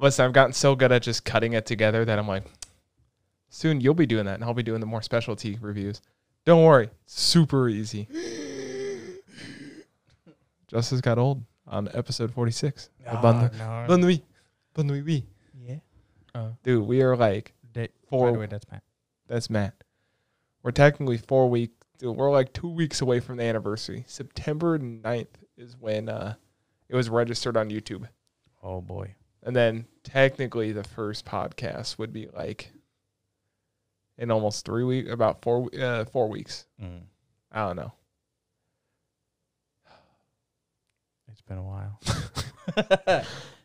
Listen, I've gotten so good at just cutting it together that I'm like, soon you'll be doing that, and I'll be doing the more specialty reviews. Don't worry, super easy. Justice got old on episode 46. Bun-wee. Yeah. Dude, we are like 4. By the way, that's Matt. That's Matt. We're technically 4 weeks. Dude, we're like 2 weeks away from the anniversary. September 9th is when it was registered on YouTube. Oh, boy. And then technically the first podcast would be like in almost 3 weeks, about 4 weeks. Mm. I don't know. It's been a while.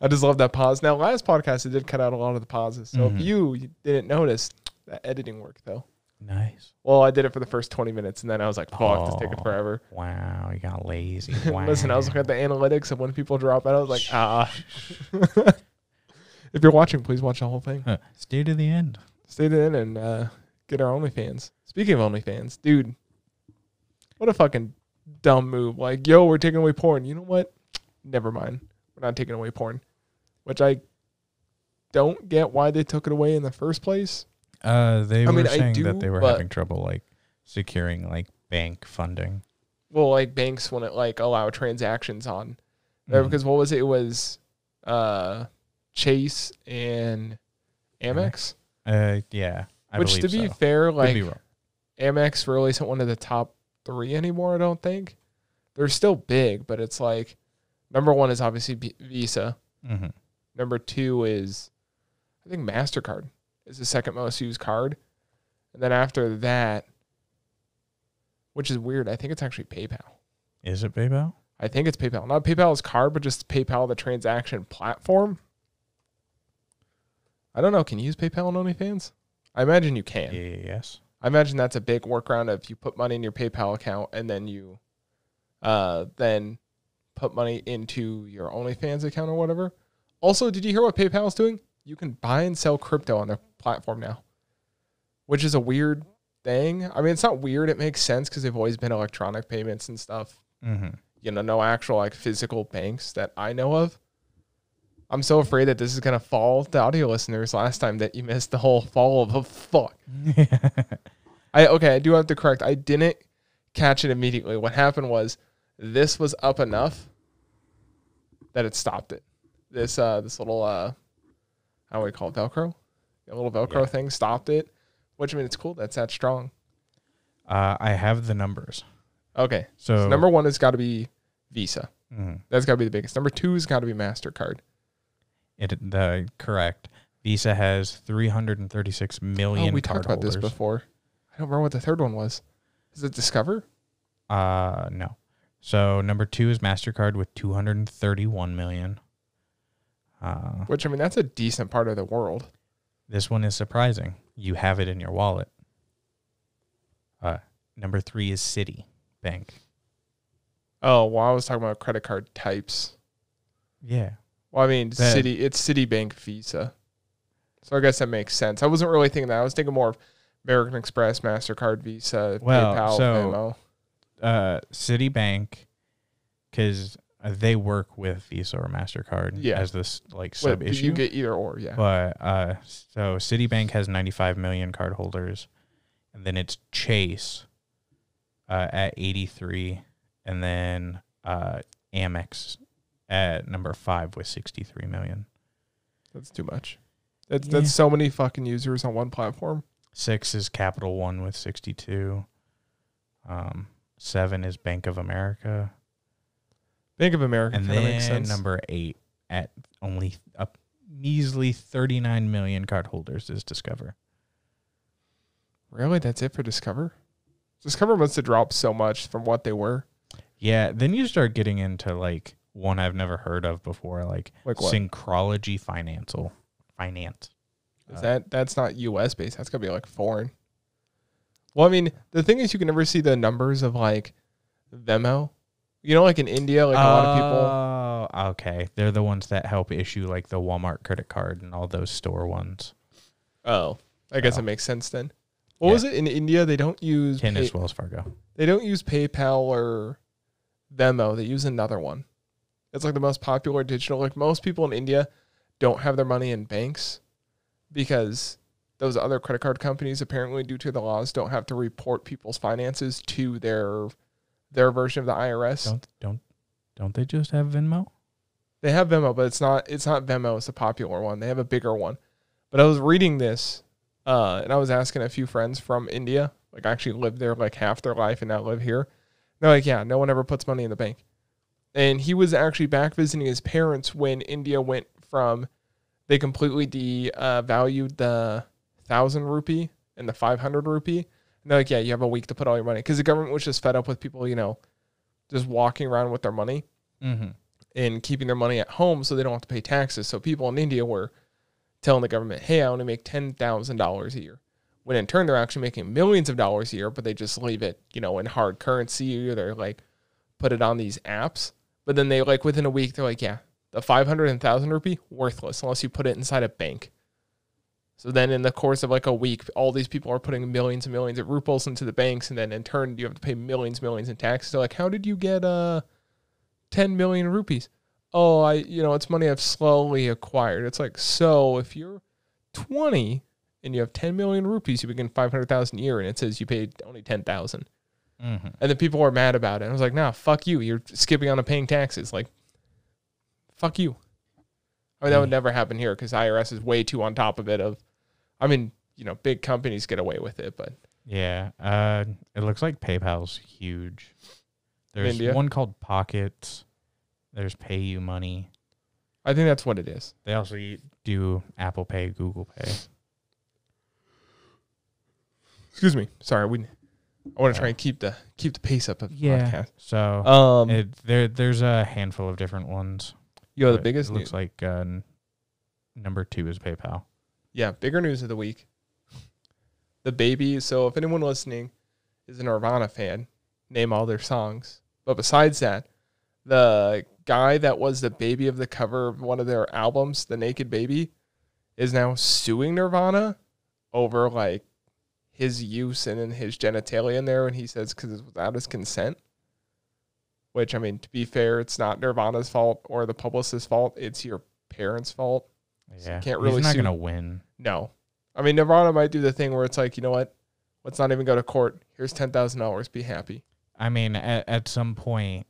I just love that pause. Now, last podcast, it did cut out a lot of the pauses. So if you didn't notice, that editing work, though. Nice. Well, I did it for the first 20 minutes, and then I was like, fuck, this is taking forever. Wow, you got lazy. Wow. Listen, I was looking at the analytics, and when people drop out, I was like, If you're watching, please watch the whole thing. Stay to the end. Stay to the end and get our OnlyFans. Speaking of OnlyFans, dude, what a fucking dumb move. Like, yo, we're taking away porn. You know what? Never mind. We're not taking away porn, which I don't get why they took it away in the first place. They were saying that they were having trouble like securing like bank funding. Well, like banks wouldn't like allow transactions on there because what was it? It was Chase and Amex. Yeah. Which, to be fair, like Amex really isn't one of the top three anymore. I don't think they're still big, but it's like number one is obviously Visa. Mm-hmm. Number two is I think MasterCard. Is the second most used card. And then after that, which is weird, I think it's actually PayPal. Is it PayPal? I think it's PayPal. Not PayPal's card, but just PayPal, the transaction platform. I don't know. Can you use PayPal on OnlyFans? I imagine you can. Yes. I imagine that's a big workaround if you put money in your PayPal account and then you then put money into your OnlyFans account or whatever. Also, did you hear what PayPal is doing? You can buy and sell crypto on their platform now, which is a weird thing. I mean, it's not weird. It makes sense because they've always been electronic payments and stuff. Mm-hmm. You know, no actual like physical banks that I know of. I'm so afraid that this is going to fall to audio listeners last time that you missed the whole fall of a fuck. I do have to correct. I didn't catch it immediately. What happened was this was up enough that it stopped it. This little... How do we call it? Velcro? A little Velcro thing stopped it, which I mean, it's cool. That's that strong. I have the numbers. Okay. So number one has got to be Visa. Mm-hmm. That's got to be the biggest. Number two has got to be MasterCard. Correct. Visa has 336 million cardholders. We talked about this before. I don't remember what the third one was. Is it Discover? No. So number two is MasterCard with 231 million. Which, I mean, that's a decent part of the world. This one is surprising. You have it in your wallet. Number three is Citibank. Oh, well, I was talking about credit card types. Yeah. Well, I mean, it's Citibank Visa. So I guess that makes sense. I wasn't really thinking that. I was thinking more of American Express, MasterCard, Visa, PayPal, Venmo. Citibank, because... They work with Visa or MasterCard as this like sub issue. You get either or, yeah. But so Citibank has 95 million cardholders, and then it's Chase at 83, and then Amex at number 5 with 63 million. That's too much. That's so many fucking users on one platform. 6 is Capital One with 62. 7 is Bank of America. Bank of America kind of makes sense. Number 8 at only a measly 39 million cardholders is Discover. Really? That's it for Discover? Discover must have dropped so much from what they were. Yeah. Then you start getting into like one I've never heard of before, like Synchrology Finance. Is that's not U.S. based. That's gotta be like foreign. Well, I mean, the thing is, you can never see the numbers of like Venmo. You know, like in India, like a lot of people. Oh, okay. They're the ones that help issue like the Walmart credit card and all those store ones. Oh, I guess it makes sense then. What was it in India? They don't use Wells Fargo. They don't use PayPal or Venmo. They use another one. It's like the most popular digital. Like most people in India don't have their money in banks, because those other credit card companies apparently, due to the laws, don't have to report people's finances to their version of the IRS. Don't they just have Venmo? They have Venmo, but it's not Venmo. It's a popular one. They have a bigger one. But I was reading this, and I was asking a few friends from India, like I actually lived there like half their life and now live here. They're like, yeah, no one ever puts money in the bank. And he was actually back visiting his parents when India went from, they completely devalued the 1,000 rupee and the 500 rupee. And they're like, yeah, you have a week to put all your money. Because the government was just fed up with people, you know, just walking around with their money and keeping their money at home so they don't have to pay taxes. So people in India were telling the government, hey, I only make $10,000 a year. When in turn, they're actually making millions of dollars a year, but they just leave it, you know, in hard currency, or they're like, put it on these apps. But then they like, within a week, they're like, yeah, the 500 and 1,000 rupee, worthless unless you put it inside a bank. So then in the course of like a week, all these people are putting millions and millions of rupees into the banks. And then in turn, you have to pay millions and millions in taxes. They're like, how did you get 10 million rupees? Oh, it's money I've slowly acquired. It's like, so if you're 20 and you have 10 million rupees, you begin 500,000 a year. And it says you paid only 10,000. Mm-hmm. And then people were mad about it. I was like, nah, fuck you. You're skipping on to paying taxes. Like, fuck you. I mean, that would never happen here because IRS is way too on top of it. Big companies get away with it, but yeah, it looks like PayPal's huge. There's India. One called Pockets. There's Pay You Money. I think that's what it is. They also do Apple Pay, Google Pay. Excuse me. Sorry, I want to try and keep the pace up of the podcast. So there's a handful of different ones. Yo, the biggest news. Looks like number 2 is PayPal. Yeah, bigger news of the week. The baby. So if anyone listening is a Nirvana fan, name all their songs. But besides that, the guy that was the baby of the cover of one of their albums, The Naked Baby, is now suing Nirvana over like his use and then his genitalia in there. And he says because it's without his consent. Which, I mean, to be fair, it's not Nirvana's fault or the publicist's fault. It's your parents' fault. Yeah. So you can't really sue. He's not going to win. No. I mean, Nirvana might do the thing where it's like, you know what? Let's not even go to court. Here's $10,000. Be happy. I mean, at some point,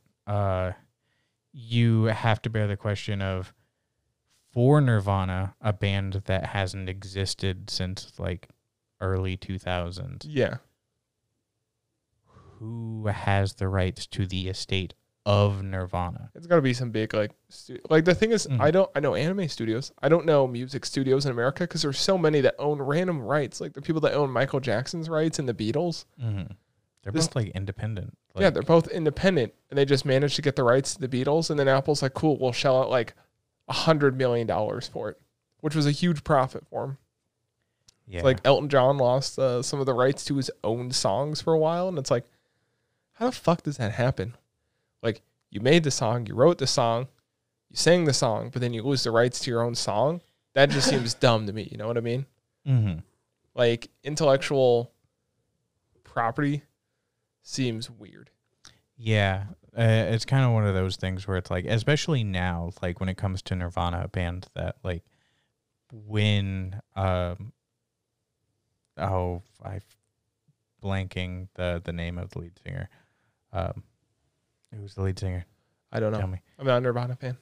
you have to bear the question of, for Nirvana, a band that hasn't existed since, like, early 2000s. Yeah. Who has the rights to the estate of Nirvana? It's got to be some big, like the thing is, I know anime studios. I don't know music studios in America because there's so many that own random rights. Like the people that own Michael Jackson's rights and the Beatles. Mm-hmm. They're both like independent. Like, yeah, they're both independent. And they just managed to get the rights to the Beatles. And then Apple's like, cool, we'll shell out like $100 million for it, which was a huge profit for them. Yeah. It's like Elton John lost some of the rights to his own songs for a while. And it's like, how the fuck does that happen? Like, you made the song, you wrote the song, you sang the song, but then you lose the rights to your own song? That just seems dumb to me, you know what I mean? Mm-hmm. Like, intellectual property seems weird. Yeah, it's kind of one of those things where it's like, especially now, like when it comes to Nirvana, a band that, like, when, I'm blanking the name of the lead singer. Who's the lead singer? I don't know. Tell me. I'm not a Nirvana fan.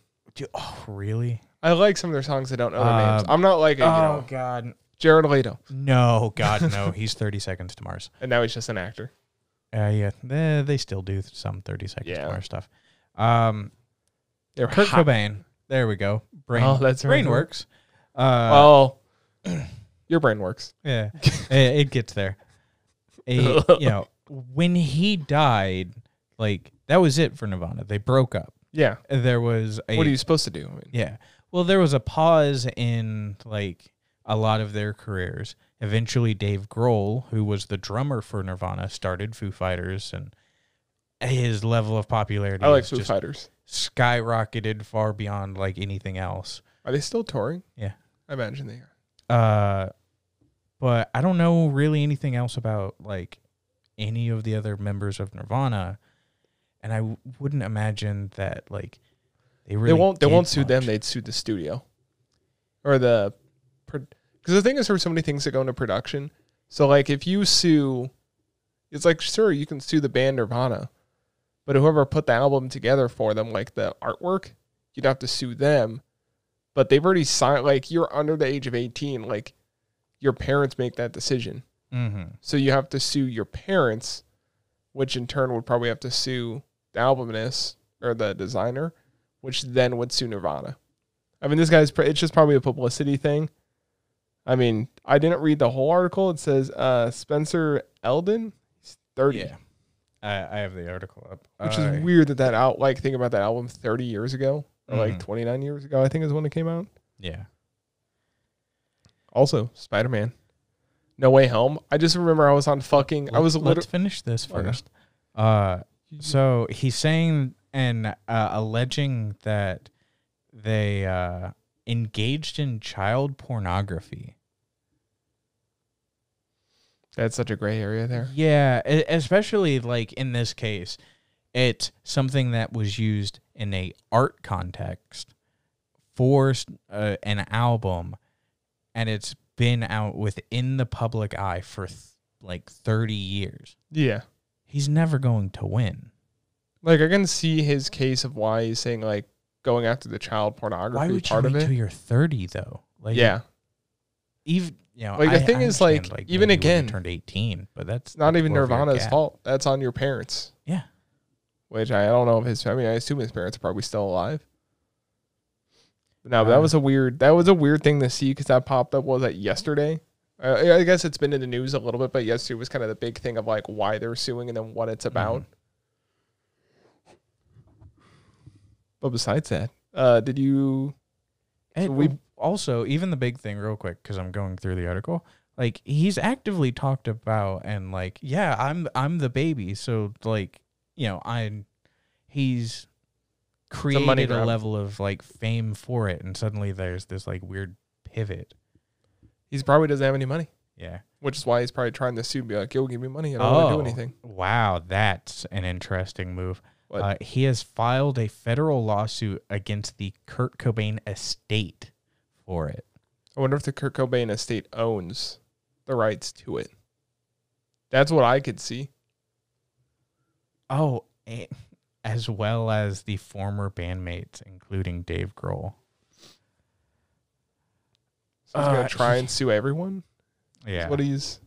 Oh, really? I like some of their songs. I don't know their names. I'm not like God. Jared Leto. No, God, no. He's 30 Seconds to Mars. And now he's just an actor. Yeah. They still do some 30 Seconds to Mars stuff. Kurt Cobain. There we go. Brain works. Your brain works. Yeah. It gets there. When he died, like, that was it for Nirvana. They broke up. Yeah. There was what are you supposed to do? I mean, yeah. Well, there was a pause in, like, a lot of their careers. Eventually, Dave Grohl, who was the drummer for Nirvana, started Foo Fighters, and his level of popularity skyrocketed far beyond, like, anything else. Are they still touring? Yeah. I imagine they are. But I don't know really anything else about, like, any of the other members of Nirvana. And I wouldn't imagine that, like, they really... They won't sue them. They'd sue the studio. or the, because the thing is, there's so many things that go into production. So like if you sue, it's like, sure, you can sue the band Nirvana, but whoever put the album together for them, like the artwork, you'd have to sue them. But they've already signed, like, you're under the age of 18, like your parents make that decision. Mm-hmm. So you have to sue your parents, which in turn would probably have to sue the albumist or the designer, which then would sue Nirvana. I mean, this guy's, it's just probably a publicity thing. I mean, I didn't read the whole article. It says Spencer Elden, he's 30. Yeah, I have the article up. Which is weird that think about that album 30 years ago, or like 29 years ago, I think is when it came out. Yeah. Also, Spider-Man. No Way Home. I just remember I was on fucking... Let's finish this first. Okay. So he's saying and alleging that they engaged in child pornography. That's such a gray area there. Yeah, especially like in this case, it's something that was used in an art context for an album, and it's been out within the public eye for like 30 years. Yeah. He's never going to win. Like, I can see his case of why he's saying, like, going after the child pornography part of it. Why would you wait till you're 30, though? Like, yeah. Even, you know, like, the thing is, like even again, turned 18, but that's not even Nirvana's fault. That's on your parents. Yeah. Which I don't know if his, I mean, I assume his parents are probably still alive. No, but that was a weird thing to see because that popped up. Was that yesterday? I guess it's been in the news a little bit, but yesterday was kind of the big thing of like why they're suing and then what it's about. Mm-hmm. But besides that, did you? So we also even the big thing real quick because I'm going through the article. Like he's actively talked about and like yeah, I'm the baby, so like you know he's created a level of like fame for it, and suddenly there's this like weird pivot. He probably doesn't have any money. Yeah, which is why he's probably trying to sue and be like, "Yo, give me money. I don't want to do anything." Wow, that's an interesting move. He has filed a federal lawsuit against the Kurt Cobain estate for it. I wonder if the Kurt Cobain estate owns the rights to it. That's what I could see. Oh. As well as the former bandmates, including Dave Grohl. So he's going to try and sue everyone? Yeah. What he's...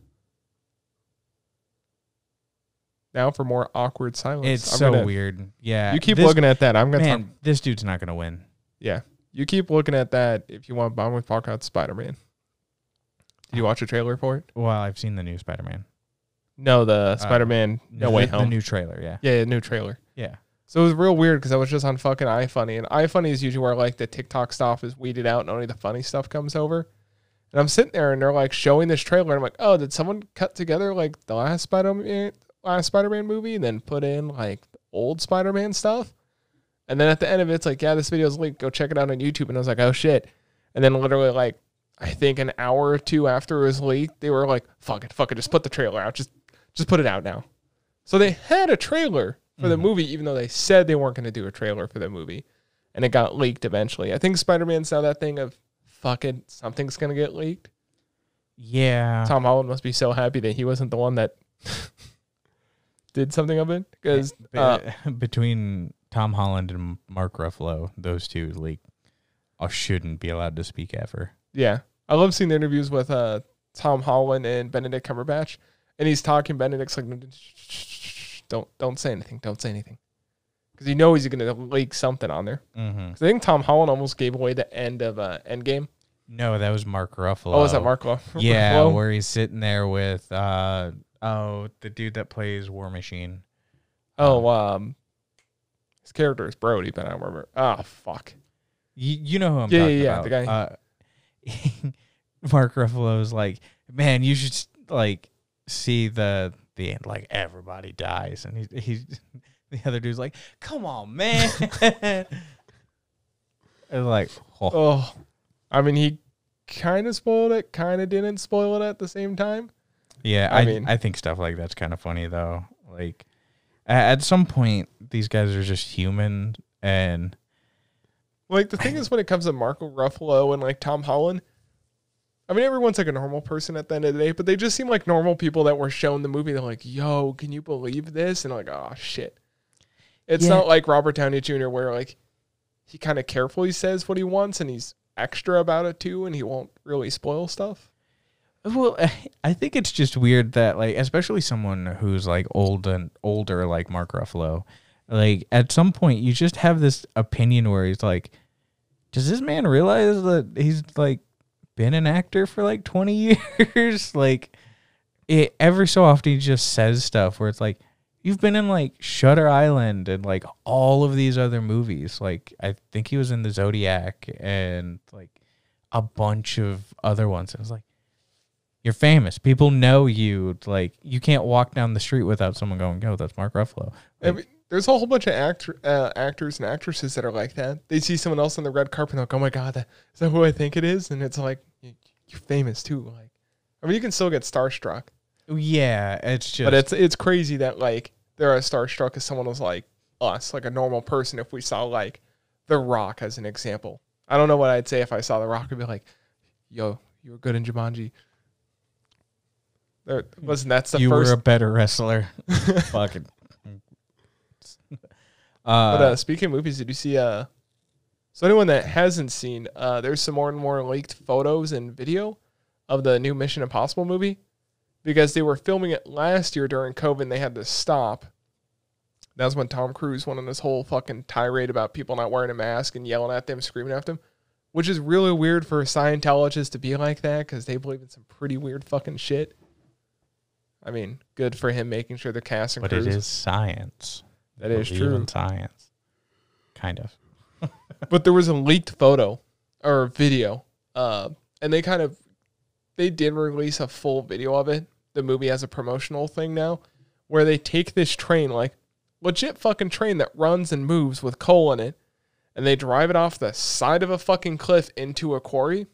Now for more awkward silence. It's weird. Yeah. You keep looking at that. I'm going to talk... This dude's not going to win. Yeah. You keep looking at that if you want Bomb with Park Out Spider-Man. Did you watch a trailer for it? Well, I've seen the new Spider-Man. No, the Spider-Man No Way Home. The new trailer, yeah. Yeah, new trailer. Yeah. So it was real weird because I was just on fucking iFunny. And iFunny is usually where like the TikTok stuff is weeded out and only the funny stuff comes over. And I'm sitting there and they're like showing this trailer. And I'm like, oh, did someone cut together like the last Spider-Man movie and then put in like the old Spider-Man stuff? And then at the end of it, it's like, yeah, this video's linked. Go check it out on YouTube. And I was like, oh, shit. And then literally like I think an hour or two after it was leaked, they were like, fuck it. Just put the trailer out. Just put it out now. So they had a trailer for the movie, even though they said they weren't going to do a trailer for the movie, and it got leaked eventually. I think Spider-Man's now that thing of fuck it, something's going to get leaked. Yeah, Tom Holland must be so happy that he wasn't the one that did something of it because between Tom Holland and Mark Ruffalo, those two shouldn't be allowed to speak ever. Yeah, I love seeing the interviews with Tom Holland and Benedict Cumberbatch, and he's talking. Benedict's like. Don't say anything. Don't say anything. Because you know he's going to leak something on there. Mm-hmm. I think Tom Holland almost gave away the end of Endgame. No, that was Mark Ruffalo. Oh, is that Mark Ruffalo? Yeah, where he's sitting there with the dude that plays War Machine. Oh, his character is Brody, but I don't remember. Oh, fuck. You know who I'm talking about. Yeah, the guy. Mark Ruffalo's like, man, you should like see the end, like everybody dies, and he's the other dude's like, "Come on, man!" And like, oh, I mean, he kind of spoiled it, kind of didn't spoil it at the same time. Yeah, I think stuff like that's kind of funny though. Like, at some point, these guys are just human, and Like, the thing is, when it comes to Mark Ruffalo and, like, Tom Holland, I mean, everyone's, like, a normal person at the end of the day, but they just seem like normal people that were shown the movie. They're like, yo, can you believe this? And, like, oh, shit. It's not like Robert Downey Jr., where, like, he kind of carefully says what he wants, and he's extra about it, too, and he won't really spoil stuff. Well, I think it's just weird that, like, especially someone who's, like, old and older, like Mark Ruffalo, like, at some point, you just have this opinion where he's like, does this man realize that he's, like, been an actor for, like, 20 years? Like, it, every so often, he just says stuff where it's like, you've been in, like, Shutter Island and, like, all of these other movies. Like, I think he was in the Zodiac and, like, a bunch of other ones. It was like, you're famous. People know you. Like, you can't walk down the street without someone going, "Yo, that's Mark Ruffalo." Like, I mean, there's a whole bunch of actors and actresses that are like that. They see someone else on the red carpet and they're like, "Oh my God, is that who I think it is?" And it's like, you're famous too. Like, I mean, you can still get starstruck. Yeah, it's just. But it's crazy that, like, they're as starstruck as someone was like us, like a normal person. If we saw, like, The Rock as an example, I don't know what I'd say if I saw The Rock. I'd be like, "Yo, you were good in Jumanji." Listen, that's the first. You were a better wrestler. Fucking. But speaking of movies, did you see? So anyone that hasn't seen, there's some more and more leaked photos and video of the new Mission Impossible movie, because they were filming it last year during COVID. And they had to stop. That's when Tom Cruise went on this whole fucking tirade about people not wearing a mask and yelling at them, screaming at them, which is really weird for a Scientologist to be like that, because they believe in some pretty weird fucking shit. I mean, good for him making sure the cast and crew. But it is science. That is true. In science. Kind of. But there was a leaked photo or video. And they did release a full video of it. The movie has a promotional thing now where they take this train, like legit fucking train that runs and moves with coal in it. And they drive it off the side of a fucking cliff into a quarry.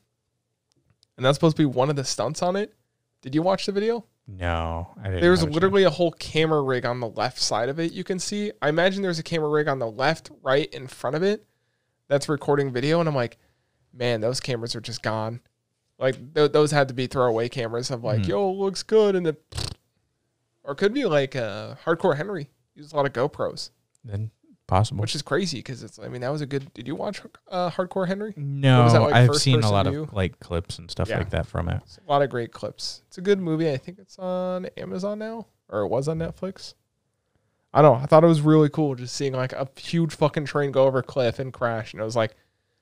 And that's supposed to be one of the stunts on it. Did you watch the video? No, I didn't. There's literally a whole camera rig on the left side of it you can see. I imagine there's a camera rig on the left, right in front of it that's recording video. And I'm like, man, those cameras are just gone. Like, those had to be throwaway cameras of like, yo, looks good. And then, or could be like Hardcore Henry. He uses a lot of GoPros. Then possible. Which is crazy because it's, I mean, that was a good. Did you watch Hardcore Henry? No, was that, like, I've seen a lot of like clips and stuff like that from it. It's a lot of great clips. It's a good movie. I think it's on Amazon now, or it was on Netflix. I don't know. I thought it was really cool just seeing like a huge fucking train go over a cliff and crash. And I was like,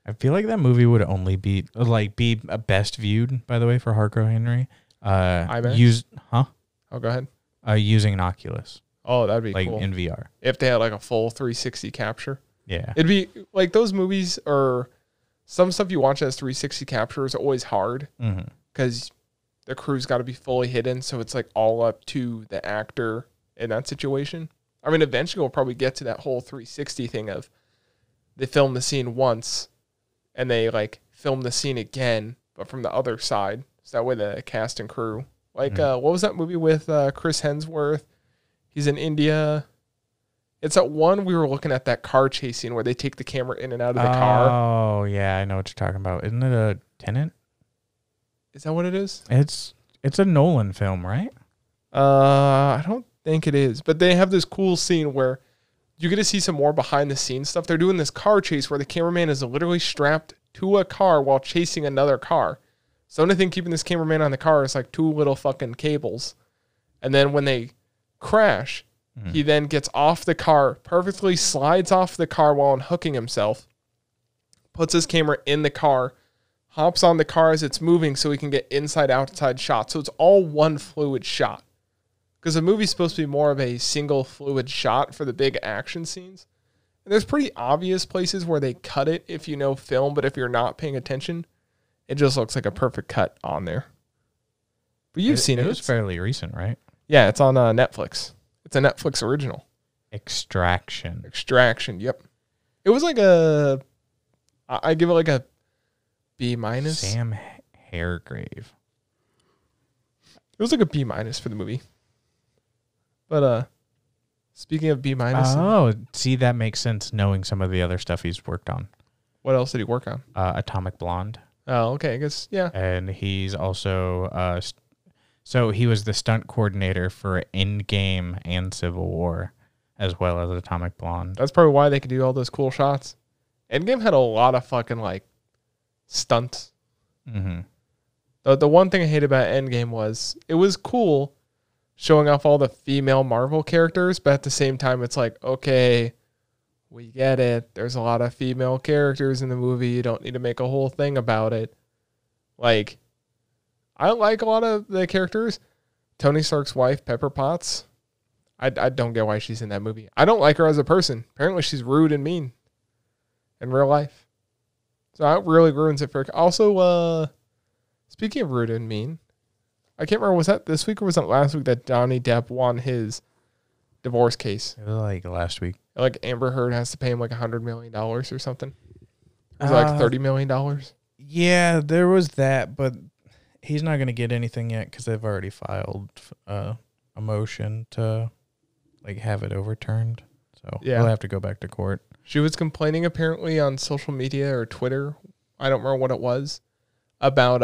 I feel like that movie would only be like be best viewed, by the way, for Hardcore Henry. Oh, go ahead. Using an Oculus. Oh, that'd be like cool. Like in VR. If they had like a full 360 capture. Yeah. It'd be like those movies or some stuff you watch as 360 capture is always hard because the crew's got to be fully hidden. So it's like all up to the actor in that situation. I mean, eventually we'll probably get to that whole 360 thing of they film the scene once and they like film the scene again, but from the other side. So that way the cast and crew, like what was that movie with Chris Hemsworth? He's in India. It's that one we were looking at, that car chase scene where they take the camera in and out of the car. Oh, yeah. I know what you're talking about. Isn't it a Tenet? Is that what it is? It's a Nolan film, right? I don't think it is. But they have this cool scene where you get to see some more behind-the-scenes stuff. They're doing this car chase where the cameraman is literally strapped to a car while chasing another car. So the only thing keeping this cameraman on the car is like two little fucking cables. And then when they crash, he then gets off the car, perfectly slides off the car while unhooking himself, puts his camera in the car, hops on the car as it's moving so he can get inside outside shot. So it's all one fluid shot, because the movie's supposed to be more of a single fluid shot for the big action scenes. And there's pretty obvious places where they cut it if you know film, but if you're not paying attention, it just looks like a perfect cut on there. But you've seen it. It was fairly recent, right? Yeah, it's on Netflix. It's a Netflix original. Extraction. Extraction, yep. It was like a... I give it like a B-. Sam Hargrave. It was like a B- for the movie. But speaking of B-. Oh, see, that makes sense knowing some of the other stuff he's worked on. What else did he work on? Atomic Blonde. Oh, okay. I guess, yeah. And he's also, so he was the stunt coordinator for Endgame and Civil War, as well as Atomic Blonde. That's probably why they could do all those cool shots. Endgame had a lot of fucking, like, stunts. Mm-hmm. The one thing I hate about Endgame was it was cool showing off all the female Marvel characters, but at the same time, it's like, okay, we get it. There's a lot of female characters in the movie. You don't need to make a whole thing about it. Like, I like a lot of the characters. Tony Stark's wife, Pepper Potts. I don't get why she's in that movie. I don't like her as a person. Apparently, she's rude and mean in real life. So that really ruins it for her. Also, speaking of rude and mean, I can't remember, was that this week or was that last week that Johnny Depp won his divorce case? It was like last week. Like Amber Heard has to pay him like $100 million or something. It was like $30 million. Yeah, there was that, but he's not going to get anything yet because they've already filed a motion to like have it overturned. So yeah, he'll have to go back to court. She was complaining apparently on social media or Twitter, I don't remember what it was, about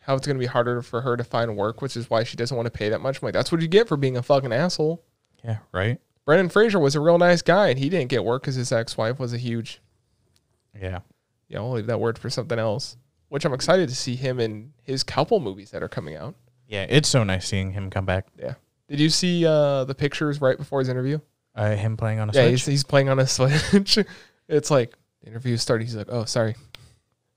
how it's going to be harder for her to find work, which is why she doesn't want to pay that much. I'm like, that's what you get for being a fucking asshole. Yeah, right. Brendan Fraser was a real nice guy, and he didn't get work because his ex-wife was a huge... Yeah. Yeah, I'll leave that word for something else, which I'm excited to see him in his couple movies that are coming out. Yeah, it's so nice seeing him come back. Yeah. Did you see the pictures right before his interview? Him playing on a Switch? Yeah, he's playing on a Switch. It's like, the interview started, he's like, oh, sorry.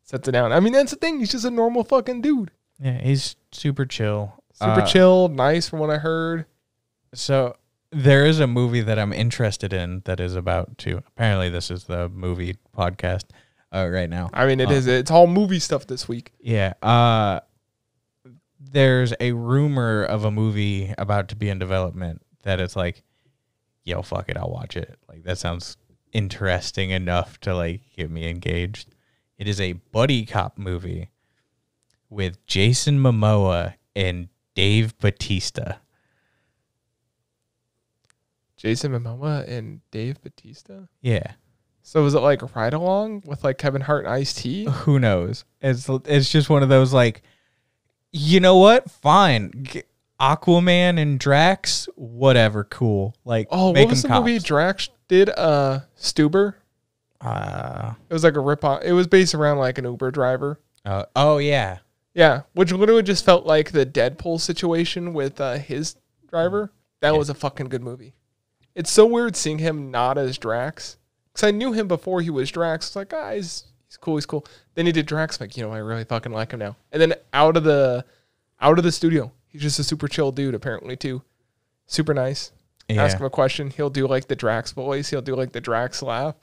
Sets it down. I mean, that's the thing. He's just a normal fucking dude. Yeah, he's super chill. Super chill, nice from what I heard. So... There is a movie that I'm interested in that is about to... Apparently, this is the movie podcast right now. I mean, it is. It's all movie stuff this week. Yeah. There's a rumor of a movie about to be in development that it's like, yo, fuck it, I'll watch it. Like, that sounds interesting enough to, like, get me engaged. It is a buddy cop movie with Jason Momoa and Dave Bautista. Jason Momoa and Dave Bautista? Yeah. So was it like Ride Along with like Kevin Hart and Ice-T? Who knows? It's just one of those like, you know what? Fine. Aquaman and Drax, whatever, cool. Like, oh, make what was them the cops. Movie Drax did? Stuber? It was like a rip-off. It was based around like an Uber driver. Oh, yeah. Yeah, which literally just felt like the Deadpool situation with his driver. That was a fucking good movie. It's so weird seeing him not as Drax. Because I knew him before he was Drax. It's like, ah, he's cool, he's cool. Then he did Drax. I'm like, you know, I really fucking like him now. And then out of the studio, he's just a super chill dude, apparently, too. Super nice. Yeah. Ask him a question. He'll do, like, the Drax voice. He'll do, like, the Drax laugh.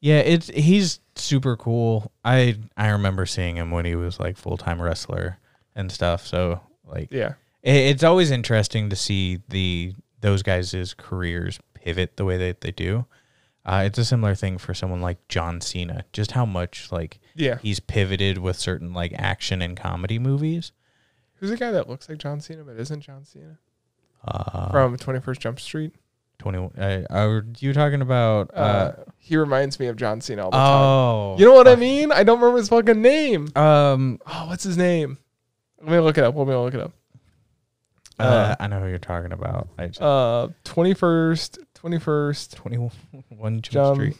Yeah, he's super cool. I remember seeing him when he was, like, full-time wrestler and stuff. So, like, yeah, it's always interesting to see those guys' careers pivot the way that they do. It's a similar thing for someone like John Cena, just how much like he's pivoted with certain like action and comedy movies. Who's the guy that looks like John Cena but isn't John Cena? From 21 Jump Street? 21. Are you talking about... he reminds me of John Cena all the time. You know what I mean? I don't remember his fucking name. What's his name? Let me look it up. I know who you're talking about. 21 Jump Street.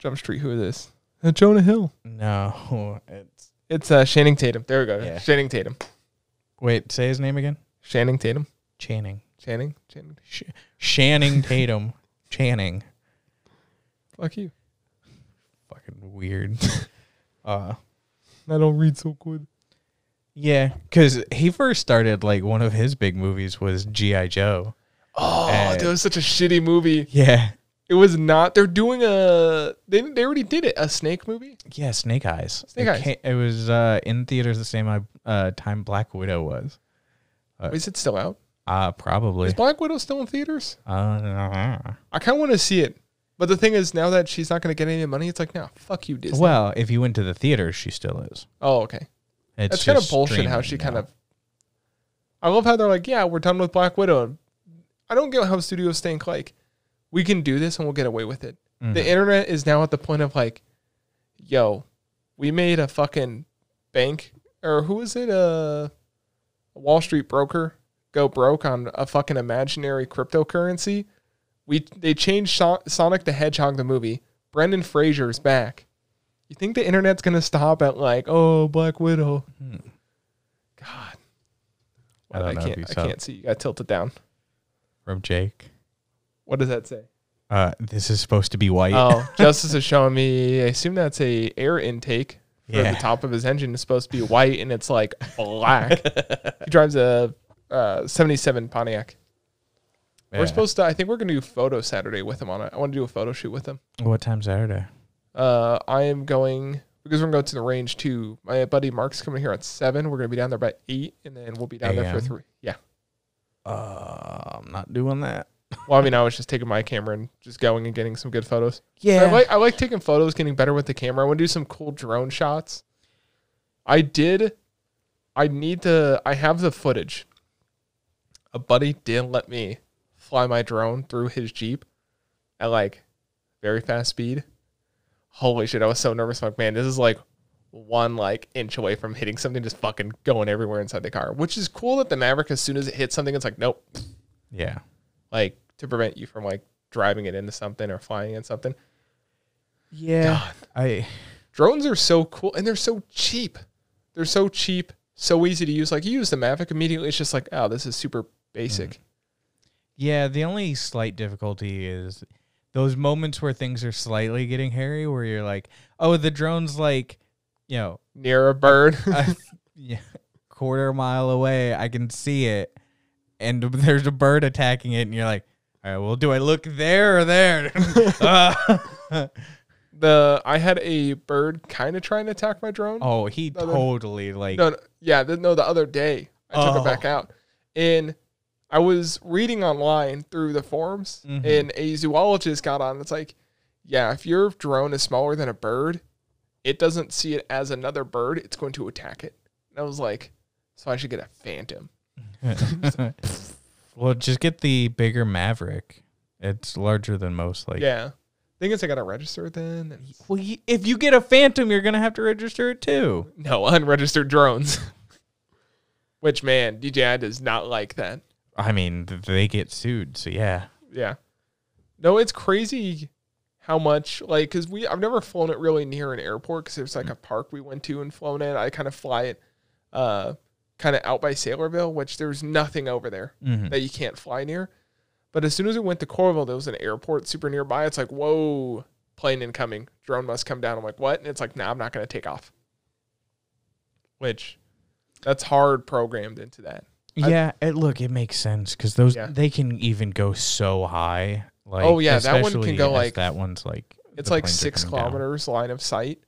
Jump Street, who is this? Jonah Hill. No, it's Channing Tatum. There we go. Yeah. Channing Tatum. Wait, say his name again. Channing Tatum. Channing Tatum. Channing. Fuck you. Fucking weird. I don't read so good. Yeah, because he first started, like, one of his big movies was G.I. Joe. Oh, that was such a shitty movie. Yeah. It was not. They're doing they already did it. A snake movie? Yeah, Snake Eyes. Snake Eyes. It was in theaters the same time Black Widow was. Is it still out? Probably. Is Black Widow still in theaters? I kind of want to see it. But the thing is, now that she's not going to get any money, it's like, nah, fuck you, Disney. Well, if you went to the theater, she still is. Oh, okay. That's kind of bullshit how she kind of... I love how they're like, yeah, we're done with Black Widow. I don't get how studios think, like, we can do this and we'll get away with it. Mm-hmm. The internet is now at the point of, like, yo, we made a fucking bank, or who is it? A Wall Street broker go broke on a fucking imaginary cryptocurrency. They changed Sonic the Hedgehog the movie. Brendan Fraser's back. You think the internet's going to stop at like, oh, Black Widow? God. Well, I can't see. You got tilted down. From Jake. What does that say? This is supposed to be white. Oh, Justice is showing me. I assume that's a air intake for the top of his engine. It's supposed to be white, and it's like black. He drives a 77 Pontiac. Yeah. We're supposed to, I think we're going to do photo Saturday with him on it. I want to do a photo shoot with him. What time Saturday? I am going, because we're going to go to the range too. My buddy Mark's coming here at 7. We're going to be down there by 8, and then we'll be down there for 3. Yeah. I'm not doing that. Well, I mean, I was just taking my camera and just going and getting some good photos. Yeah. I like taking photos, getting better with the camera. I want to do some cool drone shots. I have the footage. A buddy didn't let me fly my drone through his Jeep at like very fast speed. Holy shit, I was so nervous. I'm like, man, this is like one like inch away from hitting something, just fucking going everywhere inside the car, which is cool that the Maverick, as soon as it hits something, it's like, nope. Yeah. Like, to prevent you from like driving it into something or flying in something. Yeah. God. Drones are so cool, and they're so cheap. They're so cheap, so easy to use. Like, you use the Mavic immediately, it's just like, oh, this is super basic. Yeah, the only slight difficulty is those moments where things are slightly getting hairy, where you're like, oh, the drone's like, you know, near a bird, quarter mile away, I can see it, and there's a bird attacking it, and you're like, all right, well, do I look there or there? I had a bird kind of trying to attack my drone. Oh, he totally like. No, the other day I took it back out, and I was reading online through the forums, and a zoologist got on. It's like, yeah, if your drone is smaller than a bird, it doesn't see it as another bird. It's going to attack it. And I was like, so I should get a Phantom. Well, just get the bigger Maverick. It's larger than most. Like, yeah. I think it's I got to register then. Well, if you get a Phantom, you're going to have to register it too. No, unregistered drones. Which, man, DJI does not like that. I mean, they get sued, so yeah. Yeah. No, it's crazy how much, like, because I've never flown it really near an airport, because there's, like, a park we went to and flown in. I kind of fly it kind of out by Sailorville, which there's nothing over there that you can't fly near. But as soon as we went to Coralville, there was an airport super nearby. It's like, whoa, plane incoming. Drone must come down. I'm like, what? And it's like, nah, I'm not going to take off. Which, that's hard programmed into that. Yeah, it makes sense, because those they can even go so high. Like, oh yeah, that one can go like that one's like it's like 6 kilometers down. Line of sight,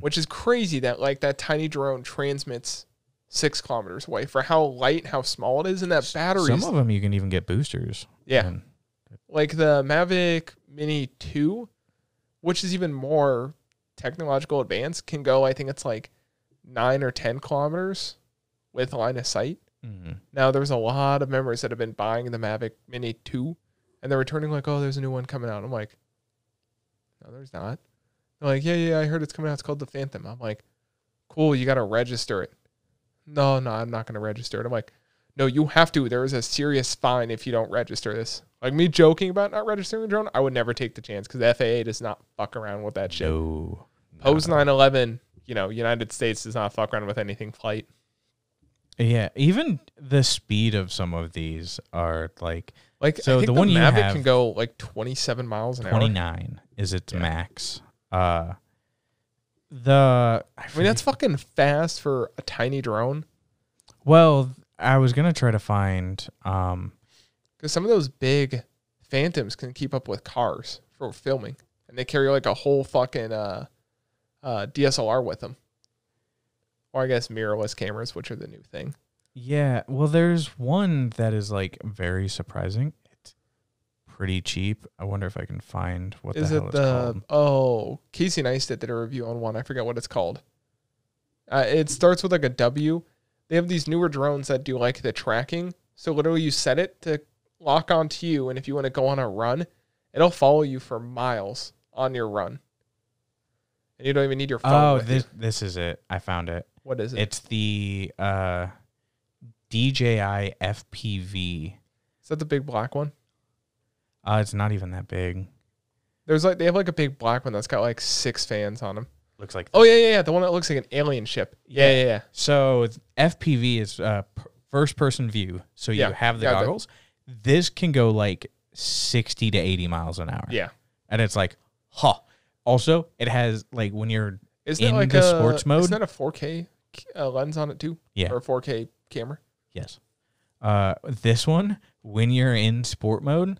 which is crazy that like that tiny drone transmits 6 kilometers away for how light, how small it is, and that battery. Some of them you can even get boosters. Yeah, like the Mavic Mini 2, which is even more technological advanced, can go. I think it's like 9 or 10 kilometers with line of sight. Now, there's a lot of members that have been buying the Mavic Mini 2, and they're returning like, oh, there's a new one coming out. I'm like, no, there's not. They're like, yeah, I heard it's coming out. It's called the Phantom. I'm like, cool, you got to register it. No, I'm not going to register it. I'm like, no, you have to. There is a serious fine if you don't register this. Like, me joking about not registering a drone, I would never take the chance, because the FAA does not fuck around with that shit. No. Post 9/11, you know, United States does not fuck around with anything flight. Yeah, even the speed of some of these are like so I think the one Mavic you have can go like 27 miles an hour. 29 is its max. I mean that's fucking fast for a tiny drone. Well, I was gonna try to find because some of those big Phantoms can keep up with cars for filming, and they carry like a whole fucking DSLR with them. Or I guess mirrorless cameras, which are the new thing. Yeah. Well, there's one that is like very surprising. It's pretty cheap. I wonder if I can find what the hell it's called. Oh, Casey Neistat did a review on one. I forget what it's called. It starts with like a W. They have these newer drones that do like the tracking. So literally you set it to lock onto you. And if you want to go on a run, it'll follow you for miles on your run. And you don't even need your phone. Oh, this is it. I found it. What is it? It's the DJI FPV. Is that the big black one? It's not even that big. There's like, they have like a big black one that's got like 6 fans on them. Looks like. Oh, yeah. The one that looks like an alien ship. Yeah. So FPV is first person view. So you have the goggles. This can go like 60 to 80 miles an hour. Yeah. And it's like, Also, it has like when you're in sports mode. Isn't that a 4K lens on it too? Yeah. Or a 4K camera? Yes. This one, when you're in sport mode,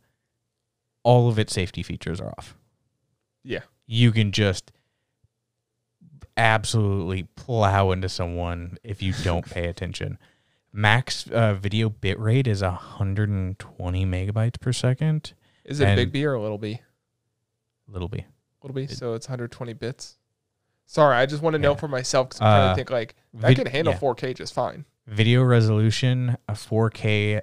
all of its safety features are off. Yeah. You can just absolutely plow into someone if you don't pay attention. Max video bitrate is 120 megabytes per second. Is it big B or little b? Little b. Little b, so it's 120 bits. Sorry, I just want to know for myself because I'm trying to think like, I can handle 4K just fine. Video resolution, a 4K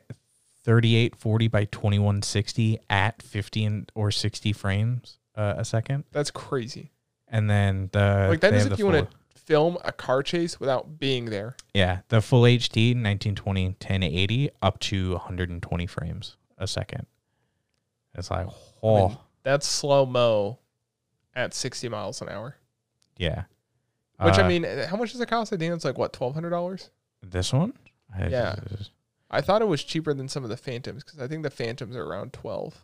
3840 by 2160 at 15 or 60 frames a second. That's crazy. And then that is if you want to film a car chase without being there. Yeah, the full HD 1920 1080 up to 120 frames a second. It's like, I mean, that's slow-mo at 60 miles an hour. Yeah. Which, I mean, how much does it cost? I think it's like, what, $1,200? This one? Yeah. I thought it was cheaper than some of the Phantoms because I think the Phantoms are around 12.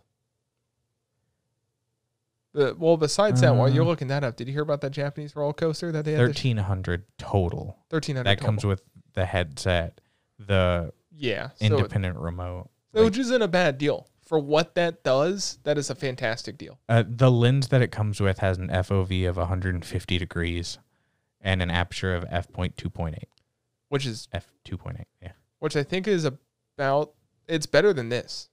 Well, besides that, while you're looking that up, did you hear about that Japanese roller coaster that they had? 1,300 total. 1,300 total. That comes with the headset, the independent remote. Which isn't a bad deal. For what that does, that is a fantastic deal. The lens that it comes with has an FOV of 150 degrees and an aperture of f.2.8. Which is... f2.8, yeah. Which I think is about... It's better than this.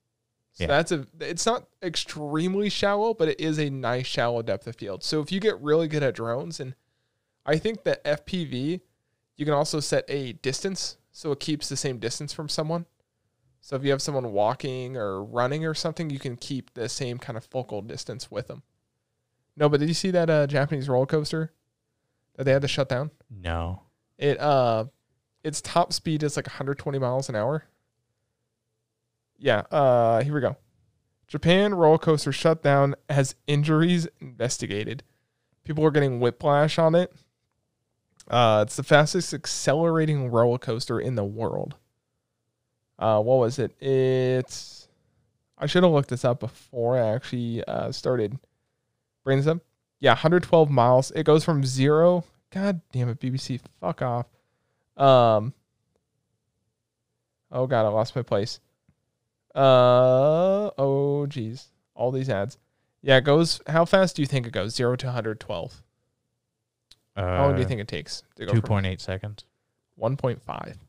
So it's not extremely shallow, but it is a nice shallow depth of field. So if you get really good at drones, and I think that FPV, you can also set a distance, so it keeps the same distance from someone. So if you have someone walking or running or something, you can keep the same kind of focal distance with them. No, but did you see that Japanese roller coaster that they had to shut down? No. Its top speed is like 120 miles an hour. Yeah, here we go. Japan roller coaster shut down has injuries investigated. People are getting whiplash on it. It's the fastest accelerating roller coaster in the world. What was it? I should have looked this up before I actually started bringing this up. Yeah, 112 miles. It goes from zero. God damn it, BBC. Fuck off. Oh, God, I lost my place. Oh, geez. All these ads. Yeah, it goes... How fast do you think it goes? 0 to 112. How long do you think it takes to go 2.8 seconds. 1.5. It's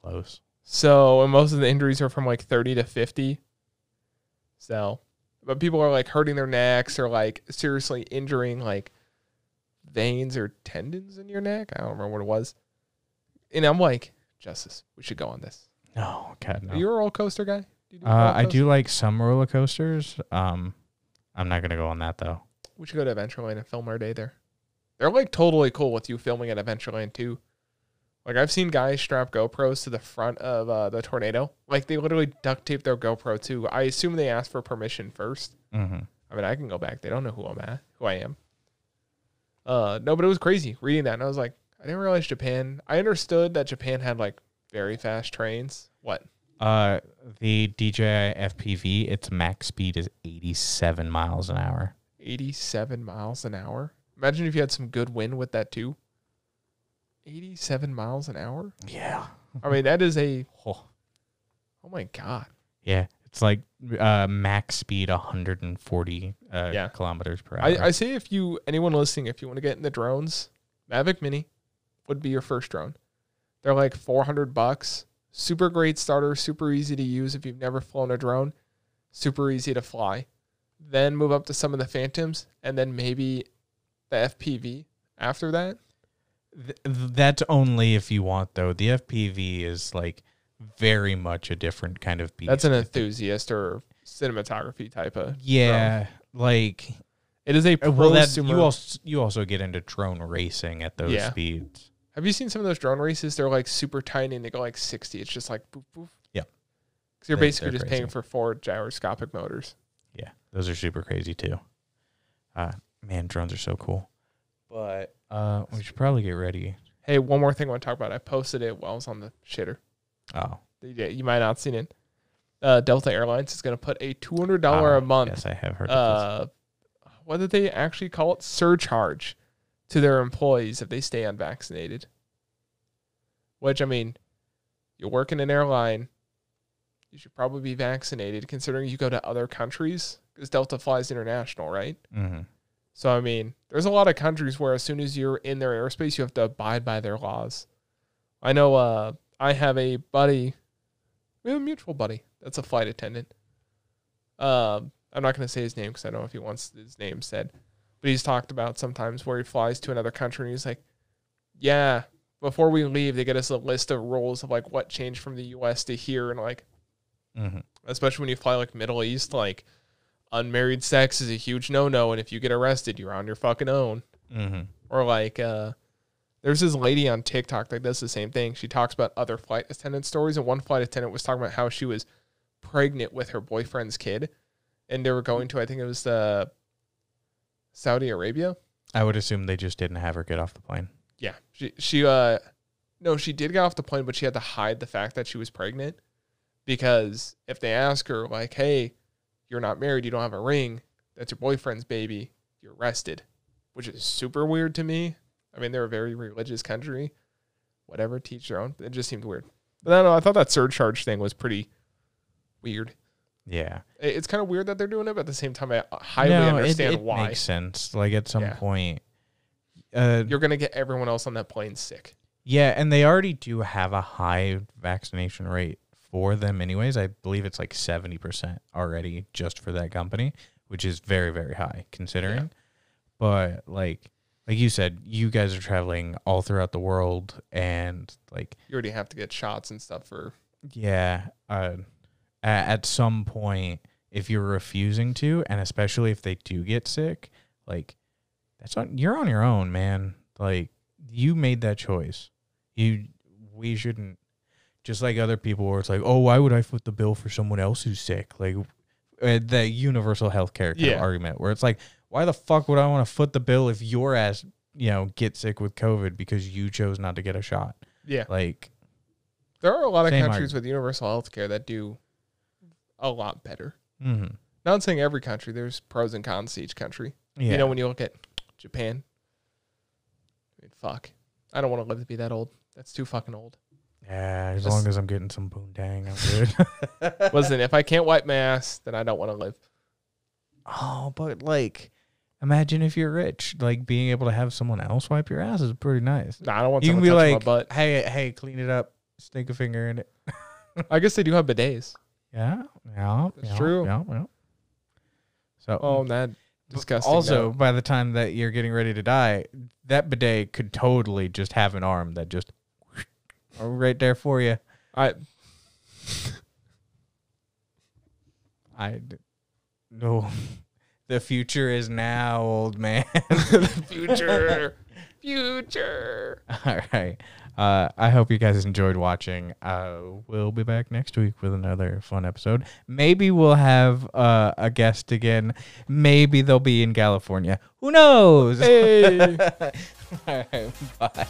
close. So, and most of the injuries are from like 30 to 50. So, but people are like hurting their necks or like seriously injuring like veins or tendons in your neck. I don't remember what it was. And I'm like, Justice, we should go on this. No, God, no. Are you a roller coaster guy? I do like some roller coasters. I'm not going to go on that, though. We should go to Adventureland and film our day there. They're, like, totally cool with you filming at Adventureland, too. Like, I've seen guys strap GoPros to the front of the tornado. Like, they literally duct tape their GoPro, too. I assume they asked for permission first. Mm-hmm. I mean, I can go back. They don't know who I am. No, but it was crazy reading that, and I was like, I didn't realize Japan. I understood that Japan had, like, very fast trains. What? The DJI FPV, its max speed is 87 miles an hour. 87 miles an hour? Imagine if you had some good wind with that, too. 87 miles an hour? Yeah. I mean, that is a... Oh, my God. Yeah. It's like max speed 140 kilometers per hour. I say if anyone listening, if you want to get in the drones, Mavic Mini would be your first drone. They're like $400. Super great starter, super easy to use if you've never flown a drone. Super easy to fly. Then move up to some of the Phantoms and then maybe the FPV after that. That's only if you want, though. The FPV is like very much a different kind of beast. That's an enthusiast or cinematography type of drone. Like It is a pro sumo. You also get into drone racing at those speeds. Have you seen some of those drone races? They're like super tiny and they go like 60. It's just like boop, boop. Yeah. Because you're basically just paying for 4 gyroscopic motors. Yeah. Those are super crazy too. Man, drones are so cool. But we should probably get ready. Hey, one more thing I want to talk about. I posted it while I was on the shitter. Oh. You might not have seen it. Delta Airlines is going to put a $200 a month. Yes, I have heard of this. What did they actually call it? Surcharge to their employees if they stay unvaccinated. Which, I mean, you're working in an airline. You should probably be vaccinated considering you go to other countries. Because Delta flies international, right? Mm-hmm. So, I mean, there's a lot of countries where as soon as you're in their airspace, you have to abide by their laws. I know I have a buddy. We have a mutual buddy. That's a flight attendant. I'm not going to say his name because I don't know if he wants his name said. But he's talked about sometimes where he flies to another country and he's like, yeah, before we leave, they get us a list of rules of like what changed from the U.S. to here. And like, especially when you fly like Middle East, like unmarried sex is a huge no-no. And if you get arrested, you're on your fucking own. Mm-hmm. Or like there's this lady on TikTok that does the same thing. She talks about other flight attendant stories. And one flight attendant was talking about how she was pregnant with her boyfriend's kid. And they were going to, I think it was Saudi Arabia. I would assume they just didn't have her get off the plane. Yeah. She did get off the plane, but she had to hide the fact that she was pregnant. Because if they ask her, like, hey, you're not married, you don't have a ring, that's your boyfriend's baby, you're arrested. Which is super weird to me. I mean, they're a very religious country. Whatever, teach their own. It just seemed weird. But I don't know, I thought that surcharge thing was pretty weird. Yeah. It's kind of weird that they're doing it, but at the same time, I highly understand why. It makes sense. Like, at some point... you're going to get everyone else on that plane sick. Yeah, and they already do have a high vaccination rate for them anyways. I believe it's like 70% already just for that company, which is very, very high considering. Yeah. But, like you said, you guys are traveling all throughout the world, and, like... You already have to get shots and stuff for... Yeah, at some point, if you're refusing to, and especially if they do get sick, like you're on your own, man. Like, you made that choice. We shouldn't, just like other people where it's like, oh, why would I foot the bill for someone else who's sick? Like the universal health care argument where it's like, why the fuck would I want to foot the bill if your ass, get sick with COVID because you chose not to get a shot? Yeah. Like, there are a lot of countries with universal health care that do a lot better. Mm-hmm. Not saying every country. There's pros and cons to each country. Yeah. You know, when you look at Japan, I mean, fuck. I don't want to live to be that old. That's too fucking old. Yeah, as long as I'm getting some boondang, I'm good. Listen, if I can't wipe my ass, then I don't want to live. Oh, but like, imagine if you're rich. Like, being able to have someone else wipe your ass is pretty nice. Nah, I don't want someone to touch my butt. Hey, clean it up. Stick a finger in it. I guess they do have bidets. Yeah. It's true. Yeah. So, that disgusting. Also, by the time that you're getting ready to die, that bidet could totally just have an arm that just right there for you. I no. The future is now, old man. The future. All right. I hope you guys enjoyed watching. We'll be back next week with another fun episode. Maybe we'll have a guest again. Maybe they'll be in California. Who knows? Hey. All right, bye.